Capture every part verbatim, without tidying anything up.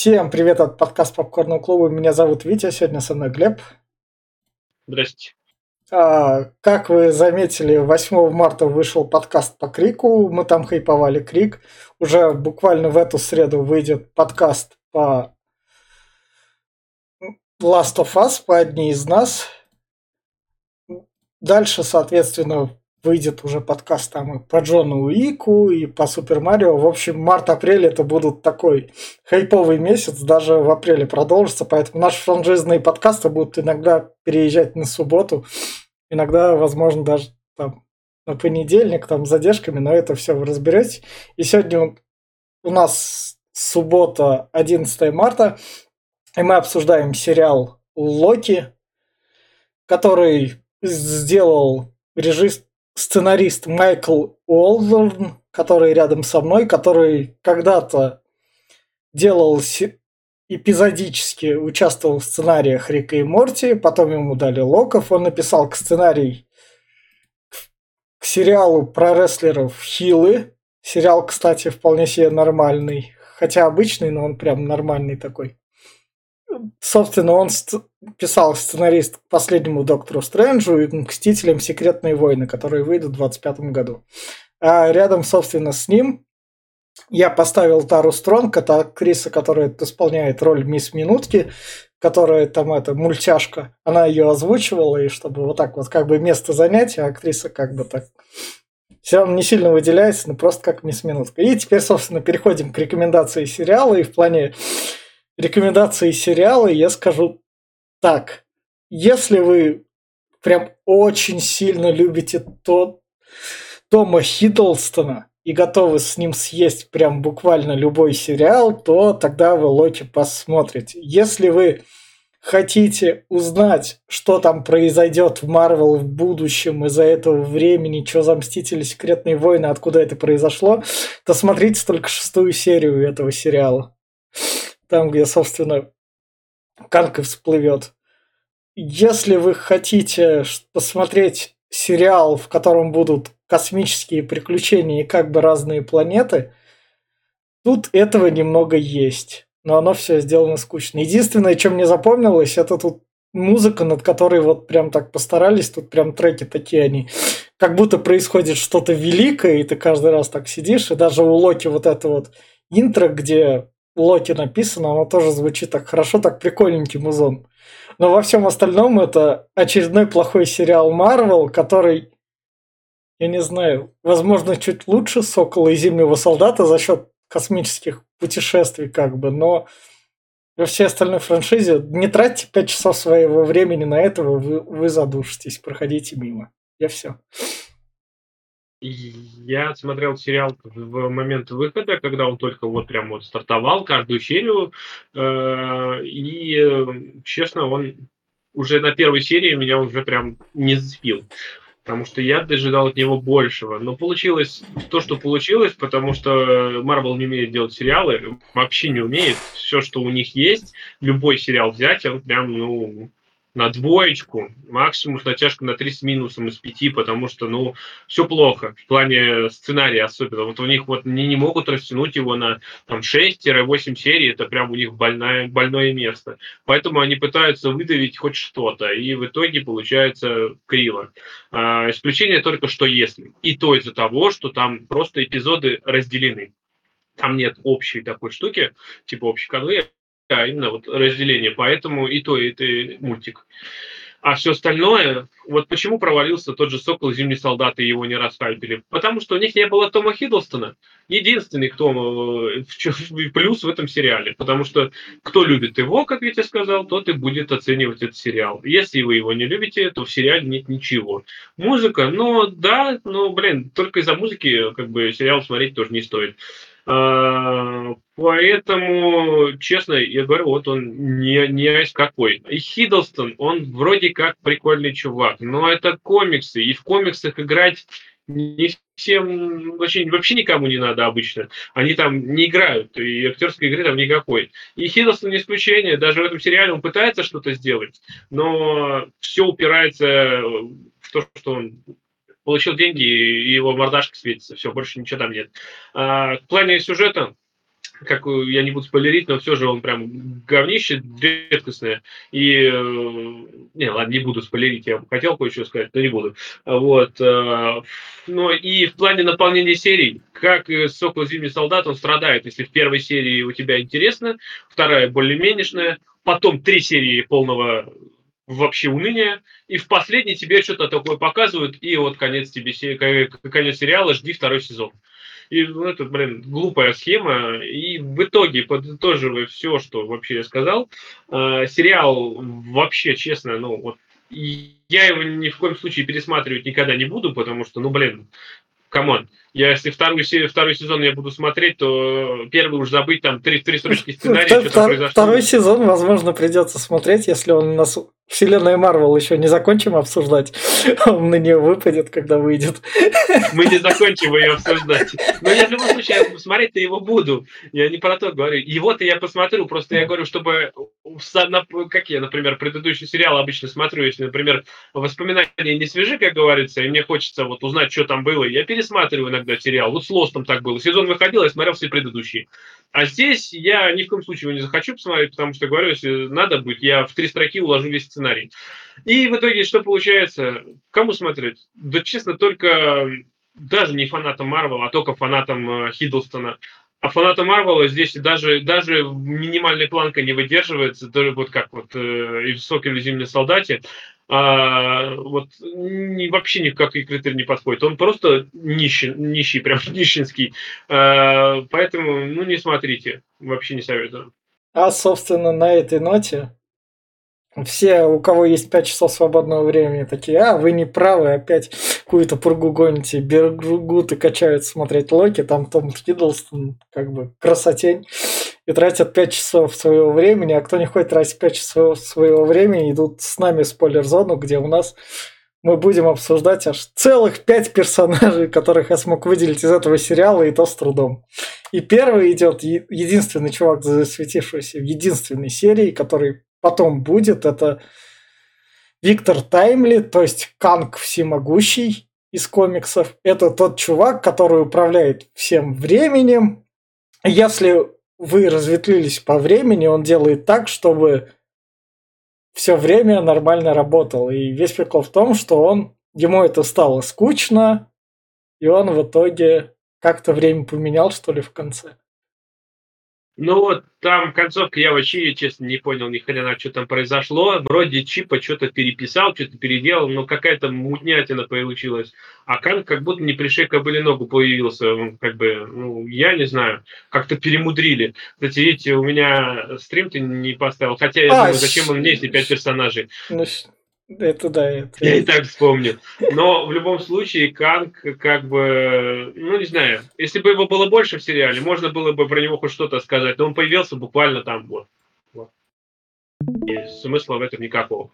Всем привет от подкаста Попкорного клуба. Меня зовут Витя, сегодня со мной Глеб. Здрасте. А, как вы заметили, восьмого марта вышел подкаст по Крику. Мы там хайповали Крик. Уже буквально в эту среду выйдет подкаст по Last of Us, по Одни из нас. Дальше, соответственно, выйдет уже подкаст там и про Джона Уику, и по Супер Марио. В общем, март-апрель это будут такой хайповый месяц, даже в апреле продолжится, поэтому наши франшизные подкасты будут иногда переезжать на субботу, иногда, возможно, даже там на понедельник, там с задержками, но это все вы разберетесь. И сегодня у нас суббота, одиннадцатого марта, и мы обсуждаем сериал «Локи», который сделал режиссер, сценарист Майкл Уолдерн, который рядом со мной, который когда-то делал эпизодически, участвовал в сценариях Рика и Морти, потом ему дали Локов, он написал к сценарий к сериалу про рестлеров «Хилы». Сериал, кстати, вполне себе нормальный, хотя обычный, но он прям нормальный такой. Собственно, он писал сценарист к последнему «Доктору Стрэнджу» и к «Мстителям. Секретные войны», которые выйдут в двадцать пятом году. А рядом, собственно, с ним я поставил Тару Стронг, это актриса, которая исполняет роль «Мисс Минутки», которая там, это, мультяшка, она ее озвучивала, и чтобы вот так вот как бы место занятия, актриса как бы так все равно не сильно выделяется, но просто как «Мисс Минутка». И теперь, собственно, переходим к рекомендации сериала, и в плане рекомендации сериала я скажу так. Если вы прям очень сильно любите то, Тома Хиддлстона и готовы с ним съесть прям буквально любой сериал, то тогда вы Локи посмотрите. Если вы хотите узнать, что там произойдет в Марвел в будущем из-за этого времени, что за Мстители, Секретные войны, откуда это произошло, то смотрите только шестую серию этого сериала. Там, где, собственно, Канг и всплывет. Если вы хотите посмотреть сериал, в котором будут космические приключения и как бы разные планеты, тут этого немного есть. Но оно все сделано скучно. Единственное, чем мне запомнилось, это тут музыка, над которой вот прям так постарались. Тут прям треки такие они. Как будто происходит что-то великое, и ты каждый раз так сидишь. И даже у Локи вот это вот интро, где Локи написано, оно тоже звучит так хорошо, так прикольненьким узом. Но во всем остальном это очередной плохой сериал Marvel, который, я не знаю, возможно, чуть лучше «Сокола и Зимнего солдата» за счет космических путешествий, как бы, но во всей остальной франшизе не тратьте пять часов своего времени на это, вы, вы задушитесь, проходите мимо. Я все. Я смотрел сериал в момент выхода, когда он только вот прям вот стартовал каждую серию, и, честно, он уже на первой серии меня уже прям не зацепил, потому что я дожидал от него большего. Но получилось то, что получилось, потому что Marvel не умеет делать сериалы, вообще не умеет. Все, что у них есть, любой сериал взять, он прям, ну, на двоечку, максимум с натяжкой на три с минусом из пяти, потому что, ну, все плохо в плане сценария особенно. Вот у них вот не, не могут растянуть его на там шесть-восемь серий, это прям у них больное, больное место. Поэтому они пытаются выдавить хоть что-то, и в итоге получается криво. А, исключение только что если. И то из-за того, что там просто эпизоды разделены. Там нет общей такой штуки, типа общей канвы, да, именно вот разделение, поэтому и то, и это мультик. А все остальное, вот почему провалился тот же «Сокол и Зимний солдат», и его не расхайпили? Потому что у них не было Тома Хиддлстона. Единственный, кто плюс в этом сериале. Потому что кто любит его, как Витя сказал, тот и будет оценивать этот сериал. Если вы его не любите, то в сериале нет ничего. Музыка, ну да, ну блин, только из-за музыки как бы сериал смотреть тоже не стоит. Поэтому, честно, я говорю, вот он не, не айс какой. И Хиддлстон, он вроде как прикольный чувак, но это комиксы, и в комиксах играть не всем, вообще, вообще никому не надо обычно. Они там не играют, и актерской игры там никакой. И Хиддлстон не исключение, даже в этом сериале он пытается что-то сделать, но все упирается в то, что он получил деньги, и его мордашка светится, все, больше ничего там нет. А, в плане сюжета как я не буду спойлерить, но все же он прям говнище редкостное. И, не, ладно, не буду спойлерить, я хотел кое-что сказать, но не буду. Вот. Ну и в плане наполнения серий, как «Сокол зимний солдат», он страдает. Если в первой серии у тебя интересно, вторая более-менешная, потом три серии полного вообще уныние, и в последний тебе что-то такое показывают, и вот конец тебе конец сериала, жди второй сезон. И ну, это, блин, глупая схема. И в итоге, подытоживая все, что вообще я сказал, э, сериал вообще, честно, ну, вот, я его ни в коем случае пересматривать никогда не буду, потому что, ну, блин, камон, я, если второй, второй сезон я буду смотреть, то первый уж забыть, там, три, три строчки сценария, что там произошло. Второй сезон, возможно, придется смотреть, если он у нас... Вселенная Марвел еще не закончим обсуждать. Он на нее выпадет, когда выйдет. Мы не закончим ее обсуждать. Но я в любом случае смотреть-то его буду. Я не про то говорю. Его-то я посмотрю, просто я говорю, чтобы... Как я, например, предыдущий сериал обычно смотрю, если, например, воспоминания не свежи, как говорится, и мне хочется вот узнать, что там было. Я пересматриваю иногда сериал. Вот с «Лостом» так было. Сезон выходил, я смотрел все предыдущие. А здесь я ни в коем случае его не захочу посмотреть, потому что, говорю, если надо будет, я в три строки уложу весь сценарий. И в итоге что получается? Кому смотреть? Да, честно, только даже не фанатам Марвел, а только фанатам Хиддлстона. А фанатам Марвела здесь даже, даже минимальная планка не выдерживается, даже вот как вот э, и в «Соколе зимнем солдате». А, вот не, вообще никакой критерий не подходит. Он просто нищий, нищий прям нищенский. А, поэтому, ну, не смотрите. Вообще не советую. А, собственно, на этой ноте все, у кого есть пять часов свободного времени, такие: а, вы не правы, опять какую-то пургу гоните, бергут и качают смотреть Локи, там Том Хиддлстон, как бы, красотень. И тратят пять часов своего времени, а кто не хочет тратить пять часов своего времени, идут с нами в спойлер-зону, где у нас мы будем обсуждать аж целых пять персонажей, которых я смог выделить из этого сериала, и то с трудом. И первый идет е- единственный чувак, засветившийся в единственной серии, который потом будет, это Виктор Таймли, то есть Канг Всемогущий из комиксов. Это тот чувак, который управляет всем временем. Если вы разветвлились по времени, он делает так, чтобы все время нормально работало. И весь прикол в том, что он, ему это стало скучно, и он в итоге как-то время поменял, что ли, в конце. Ну вот, там концовка, я вообще, честно, не понял ни хрена, что там произошло. Вроде Чипа что-то переписал, что-то переделал, но какая-то мутнятина получилась. А Канг как будто не пришей кобыле ногу появился. Он как бы, ну, я не знаю, как-то перемудрили. Кстати, видите, у меня стрим ты не поставил. Хотя я а, думаю, зачем он мне, если пять персонажей. Ну, это да, это... Я и так вспомню. Но в любом случае Канг как бы, ну не знаю, если бы его было больше в сериале, можно было бы про него хоть что-то сказать, но он появился буквально там вот. вот. И смысла в этом никакого.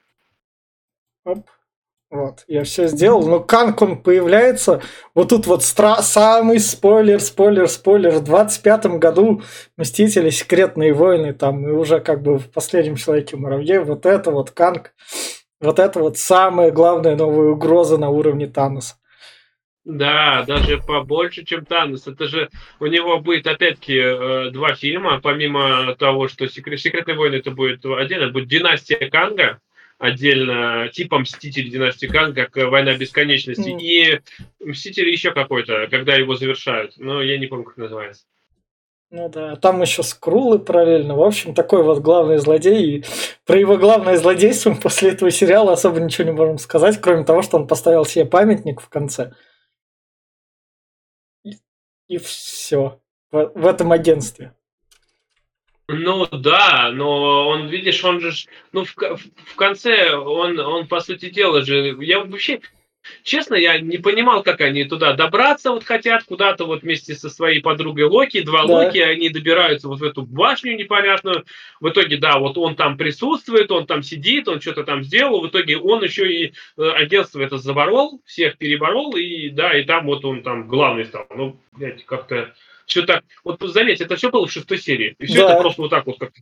Оп. Вот, я все сделал, но Канг, он появляется, вот тут вот стра- самый спойлер, спойлер, спойлер, в двадцать пятом году «Мстители. Секретные войны», там, и уже как бы в «Последнем человеке-муравье», вот это вот Канг. Вот это вот самая главная новая угроза на уровне Таноса. Да, даже побольше, чем Танос. Это же у него будет, опять-таки, два фильма, помимо того, что «Секретные войны» это будет отдельно, будет «Династия Канга», отдельно, типа «Мстители. Династии Канга», как «Война бесконечности», mm. и «Мстители» еще какой-то, когда его завершают, но я не помню, как называется. Ну да, там еще скрулы параллельно. В общем, такой вот главный злодей. И про его главное злодейство мы после этого сериала особо ничего не можем сказать, кроме того, что он поставил себе памятник в конце. И, и все. В, в этом агентстве. Ну да, но он, видишь, он же... Ну, в, в конце он, он, по сути дела же... Я вообще... Честно, я не понимал, как они туда добраться вот хотят, куда-то вот вместе со своей подругой Локи, два да. Локи, они добираются вот в эту башню непонятную. В итоге, да, вот он там присутствует, он там сидит, он что-то там сделал. В итоге он еще и агентство это заборол, всех переборол, и да, и там вот он там главный стал. Ну, блядь, как-то все так... Вот заметьте, это все было в шестой серии. И все да. это просто вот так вот как-то...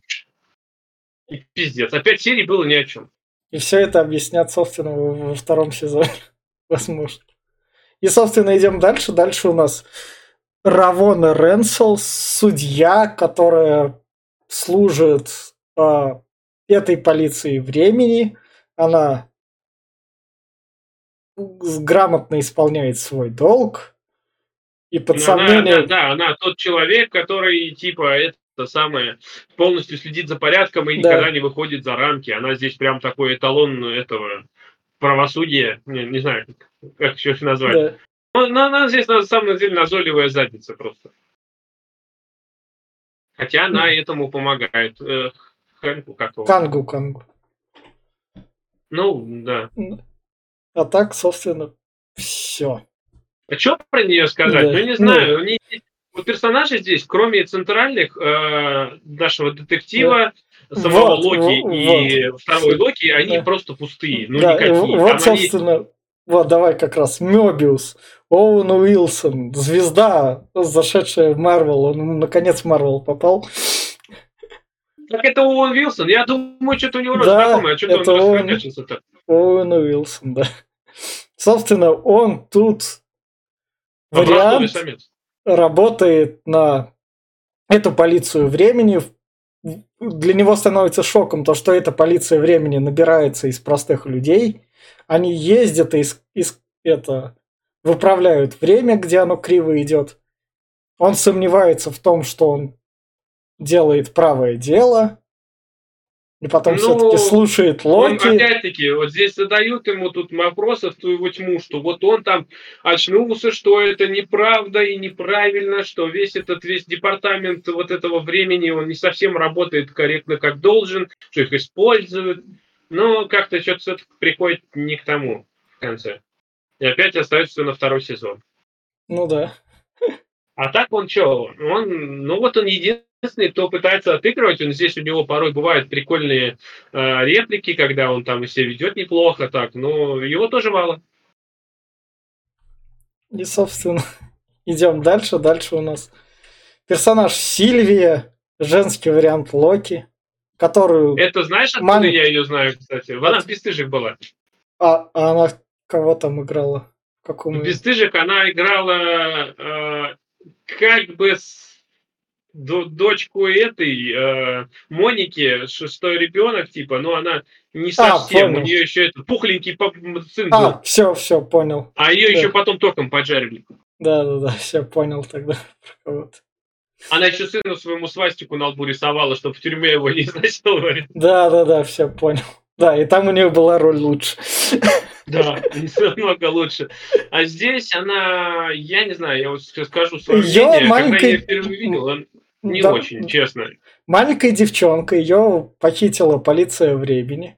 И пиздец. Опять серий было ни о чем. И все это объяснят, собственно, во втором сезоне. Возможно. И, собственно, идем дальше. Дальше у нас Равона Ренсел, судья, которая служит э, этой полиции времени. Она грамотно исполняет свой долг. И под сомнение... Да, да, она тот человек, который, типа, это самое, полностью следит за порядком и да. никогда не выходит за рамки. Она здесь прям такой эталон этого правосудия. Не, не знаю, как еще это назвать. Да. Но она здесь, на самом деле, назойливая задница просто. Хотя она этому помогает. Хэнку какого-то. Кангу, Кангу. Ну, да. А так, собственно, все. А что про нее сказать? Да. Ну, не знаю. Да. Они... Вот персонажи здесь, кроме центральных, э, нашего детектива, да. самого вот, Локи вот, и вот. второй Локи, они да. просто пустые. Ну, да. никакие. Вот, Там собственно... Есть... Вот, давай как раз. Мёбиус, Оуэн Уилсон, звезда, зашедшая в Марвел. Он, наконец, в Марвел попал. Так это Оуэн Уилсон? Я думаю, что-то у него да, знакомое. А что-то это он раскачался-то. Оуэн Уилсон, да. Собственно, он тут вариант работает на эту полицию времени. Для него становится шоком то, что эта полиция времени набирается из простых людей. Они ездят и из, из, это, выправляют время, где оно криво идет. Он сомневается в том, что он делает правое дело. И потом ну, все-таки слушает Локи. Он, опять-таки, вот здесь задают ему тут вопросы в ту его тьму, что вот он там очнулся, что это неправда и неправильно, что весь этот весь департамент вот этого времени, он не совсем работает корректно, как должен, что их используют. Но как-то что-то все-таки приходит не к тому в конце. И опять остается все на второй сезон. Ну да. А так он что? Он, ну вот он единственный, кто пытается отыгрывать. Он здесь у него порой бывают прикольные э, реплики, когда он там и себя ведет неплохо так. Но его тоже мало. И, собственно, идем дальше. Дальше у нас персонаж Сильвия, женский вариант Локи. Которую это знаешь, откуда ман... я ее знаю, кстати? Она в «Бесстыжих» была. А, а она кого там играла? В каком... В «Бесстыжих» она играла э, как бы с... дочку этой э, Моники, шестой ребенок, типа, но она не совсем. А, у нее еще это, пухленький пап... сын был. А, все, все, понял. А ее да. еще потом током поджарили. Да-да-да, все, понял тогда. Вот. Она еще сыну своему свастику на лбу рисовала, чтобы в тюрьме его не изнасиловали. Да-да-да, все, понял. Да, и там у нее была роль лучше. Да, намного лучше. А здесь она, я не знаю, я вот скажу свое мнение, маленькой... когда я ее впервые видел, она не да. очень, честно. Маленькая девчонка, ее похитила полиция времени.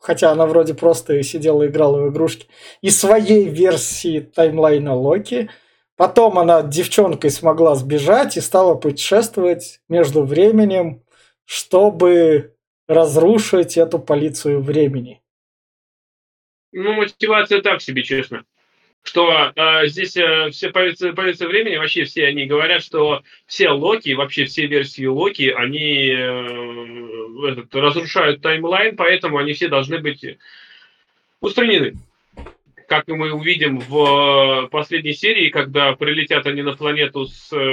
Хотя она вроде просто сидела и играла в игрушки. И своей версии таймлайна Локи... Потом она девчонкой смогла сбежать и стала путешествовать между временем, чтобы разрушить эту полицию времени. Ну, мотивация так себе, честно. Что э, здесь э, все полиции, полиции времени, вообще все они говорят, что все Локи, вообще все версии Локи, они э, этот, разрушают таймлайн, поэтому они все должны быть устранены. Как мы увидим в последней серии, когда прилетят они на планету с э,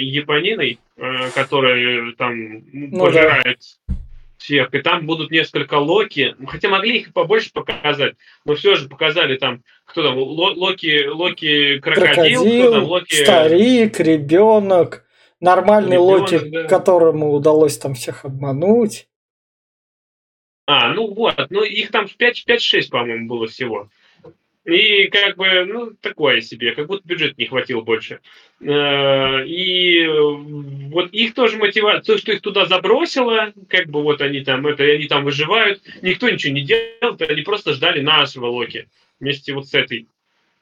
япониной, э, которая там ну, пожирает да. всех, и там будут несколько Локи, хотя могли их побольше показать, но все же показали там, кто там, Локи, Локи крокодил, крокодил кто там, Локи... старик, ребенок, нормальный ребенок, Локи, да. которому удалось там всех обмануть. А, ну вот, ну их там пять-шесть, по-моему, было всего. И как бы, ну, такое себе, как будто бюджет не хватило больше. И вот их тоже мотивация, то, что их туда забросило, как бы вот они там, это, они там выживают, никто ничего не делал, они просто ждали нашего Локи вместе вот с этой.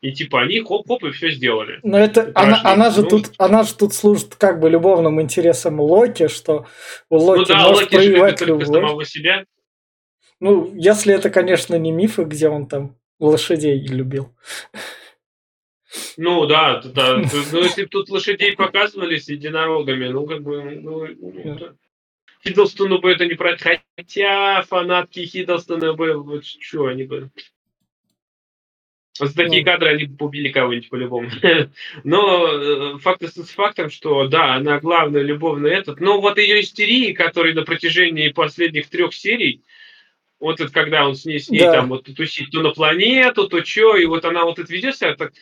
И типа они хоп-хоп и все сделали. Но это, она, она, же ну, тут, она же тут служит как бы любовным интересам Локи, что у Локи ну, да, может Локи проявлять любовь. Самого себя. Ну, если это, конечно, не мифы, где он там лошадей любил. Ну да, да. Ну, если бы тут лошадей показывали с единорогами, ну как бы... Ну, ну, да. Хиддлстону бы это не проходило. Хотя фанатки Хиддлстона бы... Вот что они бы... Вот такие ну. кадры, они бы убили кого-нибудь по-любому. Но факт с фактом, что да, она главная любовная этот. Но вот ее истерии, которые на протяжении последних трех серий, вот это когда он с ней, с ней да. там вот тусит, то на планету, то что, и вот она вот это ведет себя так.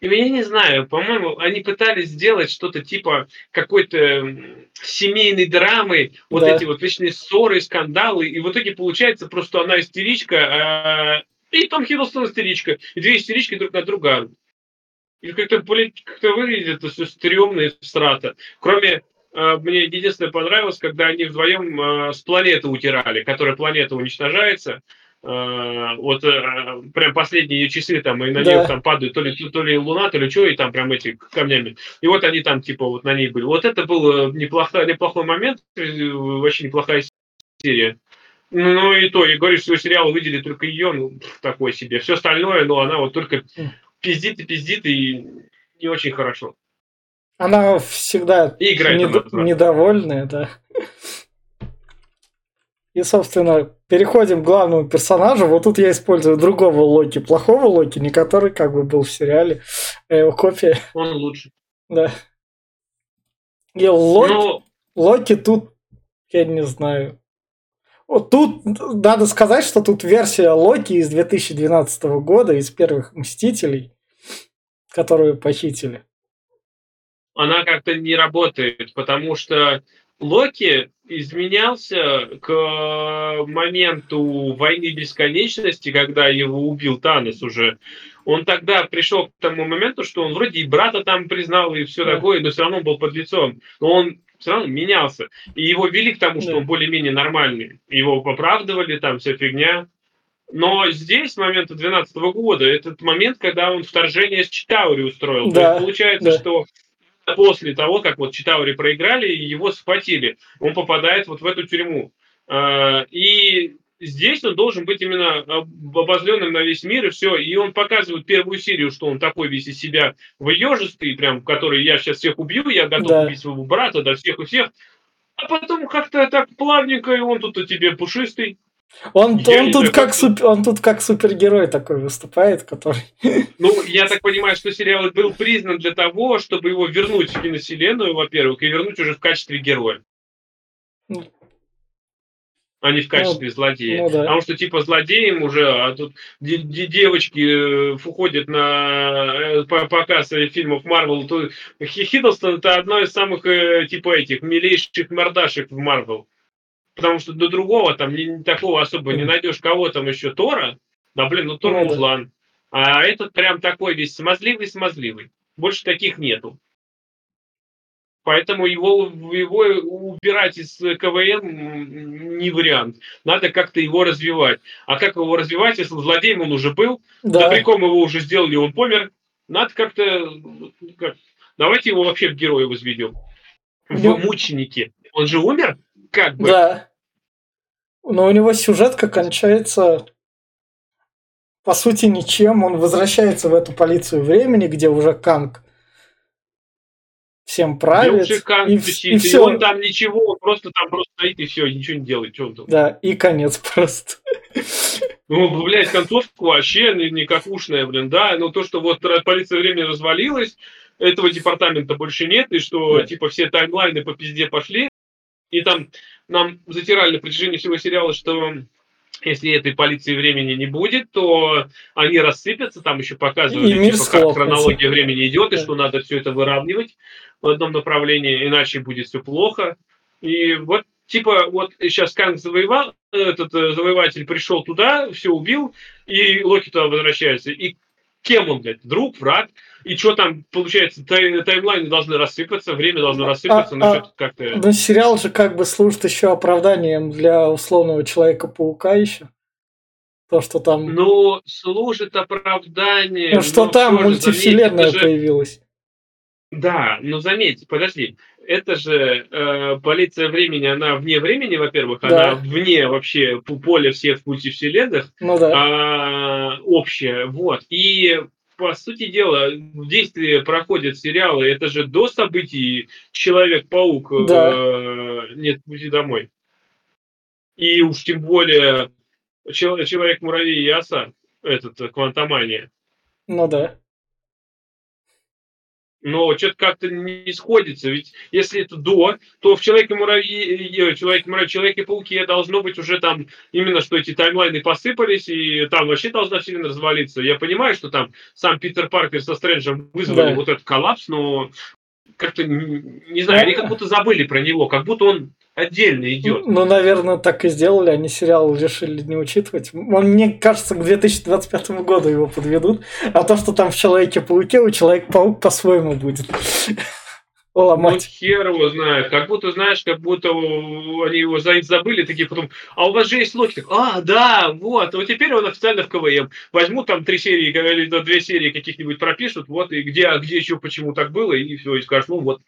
И я не знаю, по-моему, они пытались сделать что-то типа какой-то семейной драмы, вот да. эти вот вечные ссоры, скандалы, и в итоге получается просто она истеричка, а... и Том Хиддлстон истеричка, и две истерички друг на друга. И как-то, блин, как-то выглядит это все стрёмно и всрато. Кроме, мне единственное понравилось, когда они вдвоем с планеты утирали, которая планета уничтожается. Вот прям последние ее часы там, и на да. нее там падают то ли, то ли луна, то ли что, и там прям эти камнями. И вот они там типа вот на ней были. Вот это был неплохой, неплохой момент, вообще неплохая серия. Ну и то, и говоришь, что сериал выделили только ее, ну такой себе. Все остальное, но она вот только пиздит и пиздит, и не очень хорошо. Она всегда нед... она, недовольная, да. И, собственно, переходим к главному персонажу. Вот тут я использую другого Локи, плохого Локи, не который как бы был в сериале, а его копия. Он лучше. Да. И Локи, но... Локи тут, я не знаю. Вот тут надо сказать, что тут версия Локи из две тысячи двенадцатого года, из первых «Мстителей», которую похитили. Она как-то не работает, потому что Локи изменялся к моменту «Войны бесконечности», когда его убил Танос уже. Он тогда пришел к тому моменту, что он вроде и брата там признал, и все да. такое, но все равно был под лицом. Но он все равно менялся. И его вели к тому, что да. он более-менее нормальный. Его оправдывали, там вся фигня. Но здесь, с момента две тысячи двенадцатого года, этот момент, когда он вторжение с Читаури устроил. Да. То есть получается, да. что... после того, как вот Читаури проиграли, его схватили. Он попадает вот в эту тюрьму. И здесь он должен быть именно обозленным на весь мир, и все. И он показывает первую серию, что он такой весь из себя выежистый, прям, который я сейчас всех убью, я готов да. убить своего брата, да, всех и всех. А потом как-то так плавненько, и он тут у тебя пушистый. Он, он, он, тут как супер, он тут как супергерой такой выступает, который... Ну, я так понимаю, что сериал был признан для того, чтобы его вернуть в киновселенную, во-первых, и вернуть уже в качестве героя. Ну, а не в качестве ну, злодея. Ну, да. Потому что типа злодеем уже, а тут д- д- девочки уходят на показ фильмов Марвел. Хиддлстон это одно из самых типа этих милейших мордашек в Марвел. Потому что до другого там не, не такого особо не найдешь. Кого там еще? Тора? Да, блин, ну Тор Музлан. А этот прям такой весь смазливый-смазливый. Больше таких нету. Поэтому его, его убирать из КВН не вариант. Надо как-то его развивать. А как его развивать, если злодеем он уже был? Да. Приком его уже сделали, он помер. Надо как-то... Как, давайте его вообще в героя возведем. В мученики. Он же умер? Как бы. Да. Но у него сюжетка кончается по сути ничем. Он возвращается в эту полицию времени, где уже Канг всем правит. И, Канг и, и, и все. Он там ничего, он просто там просто стоит и все, ничего не делает. Что он там? Да, и конец просто. Ну, блядь, концовка вообще никакушная, блин, да. Но то, что вот полиция времени развалилась, этого департамента больше нет, и что да. типа все таймлайны по пизде пошли. И там нам затирали на протяжении всего сериала, что если этой полиции времени не будет, то они рассыпятся, там еще показывают, типа, как хронология времени идет, и что надо все это выравнивать в одном направлении, иначе будет все плохо. И вот, типа, вот сейчас Канг завоевал, этот завоеватель пришел туда, все убил, и Локи туда возвращается. И кем он, блядь? Друг, враг? И что там, получается, тай- таймлайны должны рассыпаться, время должно рассыпаться, а, но а, как-то... Но сериал же как бы служит еще оправданием для условного Человека-паука еще. То, что там... Ну, служит оправданием... Ну, что там мультивселенная же... появилась. Да, но заметьте, подожди, это же э, полиция времени, она вне времени, во-первых, да. она вне вообще поля всех мультивселенных, ну, да. э, общая, вот, и... По сути дела, действие проходят сериалы, это же до событий Человек-паук да. э, нет пути домой. И уж тем более Человек-муравей и оса, этот, Квантомания. Ну да. Но что-то как-то не сходится. Ведь если это до, то в Человеке-муравье, Человеке-муравье, Человеке-пауке должно быть уже там именно, что эти таймлайны посыпались, и там вообще должна вселенная развалиться. Я понимаю, что там сам Питер Паркер со Стрэнджем вызвали да. вот этот коллапс, но как-то, не знаю, они как будто забыли про него, как будто он отдельно идет. Ну, наверное, так и сделали, они сериал решили не учитывать. Он, мне кажется, к две тысячи двадцать пятому году его подведут, а то, что там в Человеке-пауке, у Человек-паук по-своему будет. Ну, хер его знает. Как будто, знаешь, как будто они его забыли, такие потом, а у вас же есть Локи. А, да, вот, вот теперь он официально в КВМ. Возьмут там три серии или ну, две серии каких-нибудь пропишут, вот, и где, а где еще, почему так было, и все, и скажут, ну, вот.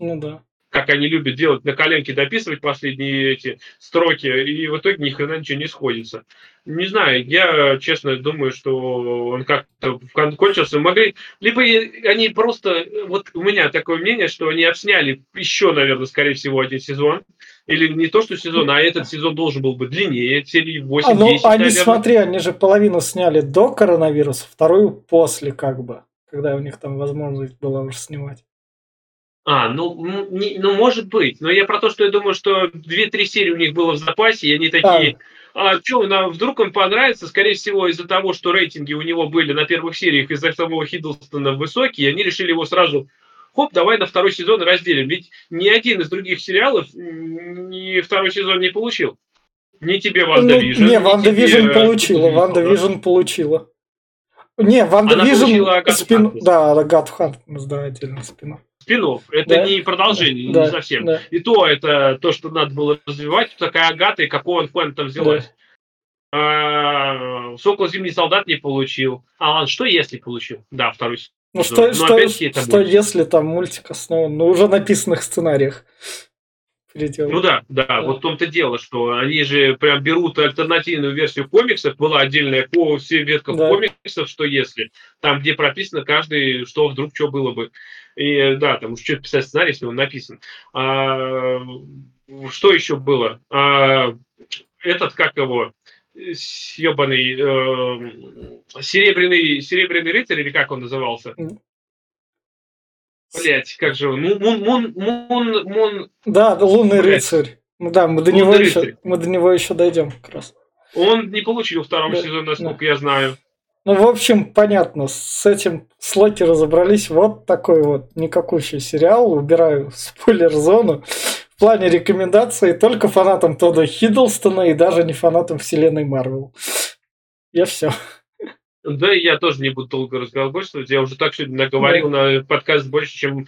Ну, да. Как они любят делать, на коленке дописывать последние эти строки, и в итоге ни хрена ничего не сходится. Не знаю, я честно думаю, что он как-то кончился. Могли... Либо они просто... Вот у меня такое мнение, что они обсняли еще, наверное, скорее всего, один сезон. Или не то, что сезон, а этот сезон должен был быть длиннее, серии восемь десять, а, ну, они, наверное. Смотри, они же половину сняли до коронавируса, вторую после, как бы, когда у них там возможность была уже снимать. А, ну, не, ну, может быть. Но я про то, что я думаю, что две-три серии у них было в запасе, и они такие... А, а что, нам вдруг им понравится? Скорее всего, из-за того, что рейтинги у него были на первых сериях из-за самого Хиддлстона высокие, они решили его сразу... Хоп, давай на второй сезон разделим. Ведь ни один из других сериалов ни второй сезон не получил. Ни тебе Ванда Вижн. Ну, не, Ванда Вижн получила. Ванда Вижн получила. Не, Ванда Вижн... Спин... Да, Гадханкнес, да, отдельно спина. Спин-офф. Это да? не продолжение, да, не совсем. Да. И то, это то, что надо было развивать. Такая Агата, и какого он фэн там взялась. Да. А, Сокол Зимний Солдат не получил. А ладно, что если получил? Да, второй сезон. Ну что, что, что если там мультик основан на уже написанных сценариях? Переделать. Ну да, да, да, вот в том-то дело, что они же прям берут альтернативную версию комиксов, была отдельная по всем веткам да. комиксов, что если, там где прописано каждый, что вдруг, что было бы. И да, там уж что-то писать сценарий, если он написан. А, что еще было? А, этот, как его, съебанный, э, серебряный, серебряный рыцарь, или как он назывался? Блять, как же он? Мун, мун, мун, мун... Да, лунный Блять. рыцарь. Ну да, мы до, него еще, мы до него еще дойдем как раз. Он не получил втором да, сезоне, насколько да. я знаю. Ну, в общем, понятно, с этим с Локи разобрались. Вот такой вот никакущий сериал. Убираю спойлер-зону. В плане рекомендаций только фанатам Тодда Хиддлстона и даже не фанатам вселенной Марвел. Я все. Да, я тоже не буду долго разглагольствовать. Я уже так сегодня наговорил да. на подкаст больше, чем,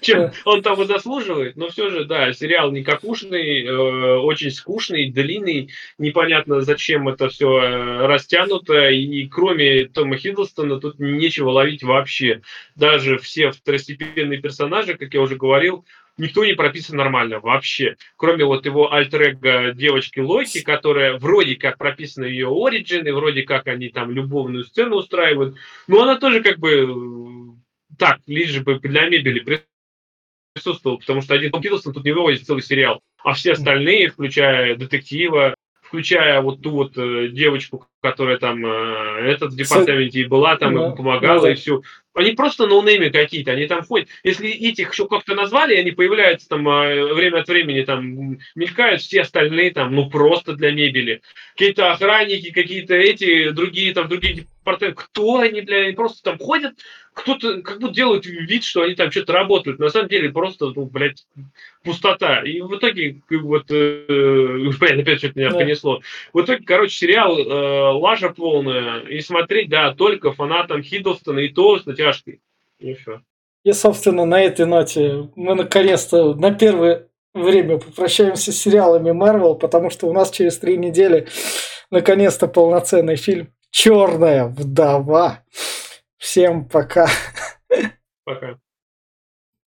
чем да. он того заслуживает. Но все же, да, сериал никакушный, э, очень скучный, длинный. Непонятно, зачем это все растянуто. И кроме Тома Хиддлстона тут нечего ловить вообще. Даже все второстепенные персонажи, как я уже говорил, никто не прописан нормально вообще. Кроме вот его альтер-эго девочки Локи, которая вроде как прописана ее оригин, и вроде как они там любовную сцену устраивают. Но она тоже как бы так, лишь бы для мебели присутствовала, потому что один Том Хиддлстон тут не выводит целый сериал. А все остальные, включая детектива, включая вот ту вот э, девочку, которая там э, этот в департаменте и была, там да, и помогала, да. и все. Они просто ноунеймы какие-то, они там ходят. Если этих еще как-то назвали, они появляются там э, время от времени, там мелькают, все остальные там, ну просто для мебели. Какие-то охранники, какие-то эти, другие там, другие департаменты. Кто они, бля, они просто там ходят, кто-то как будто делают вид, что они там что-то работают. На самом деле просто, ну, блядь, пустота. И в итоге, вот, э, блядь, опять что-то меня да. понесло. В итоге, короче, сериал э, лажа полная. И смотреть, да, только фанатам Хиддлстона и то с натяжкой. И все. И, собственно, на этой ноте мы, наконец-то, на первое время попрощаемся с сериалами Marvel, потому что у нас через три недели, наконец-то, полноценный фильм «Черная вдова». Всем пока. Пока.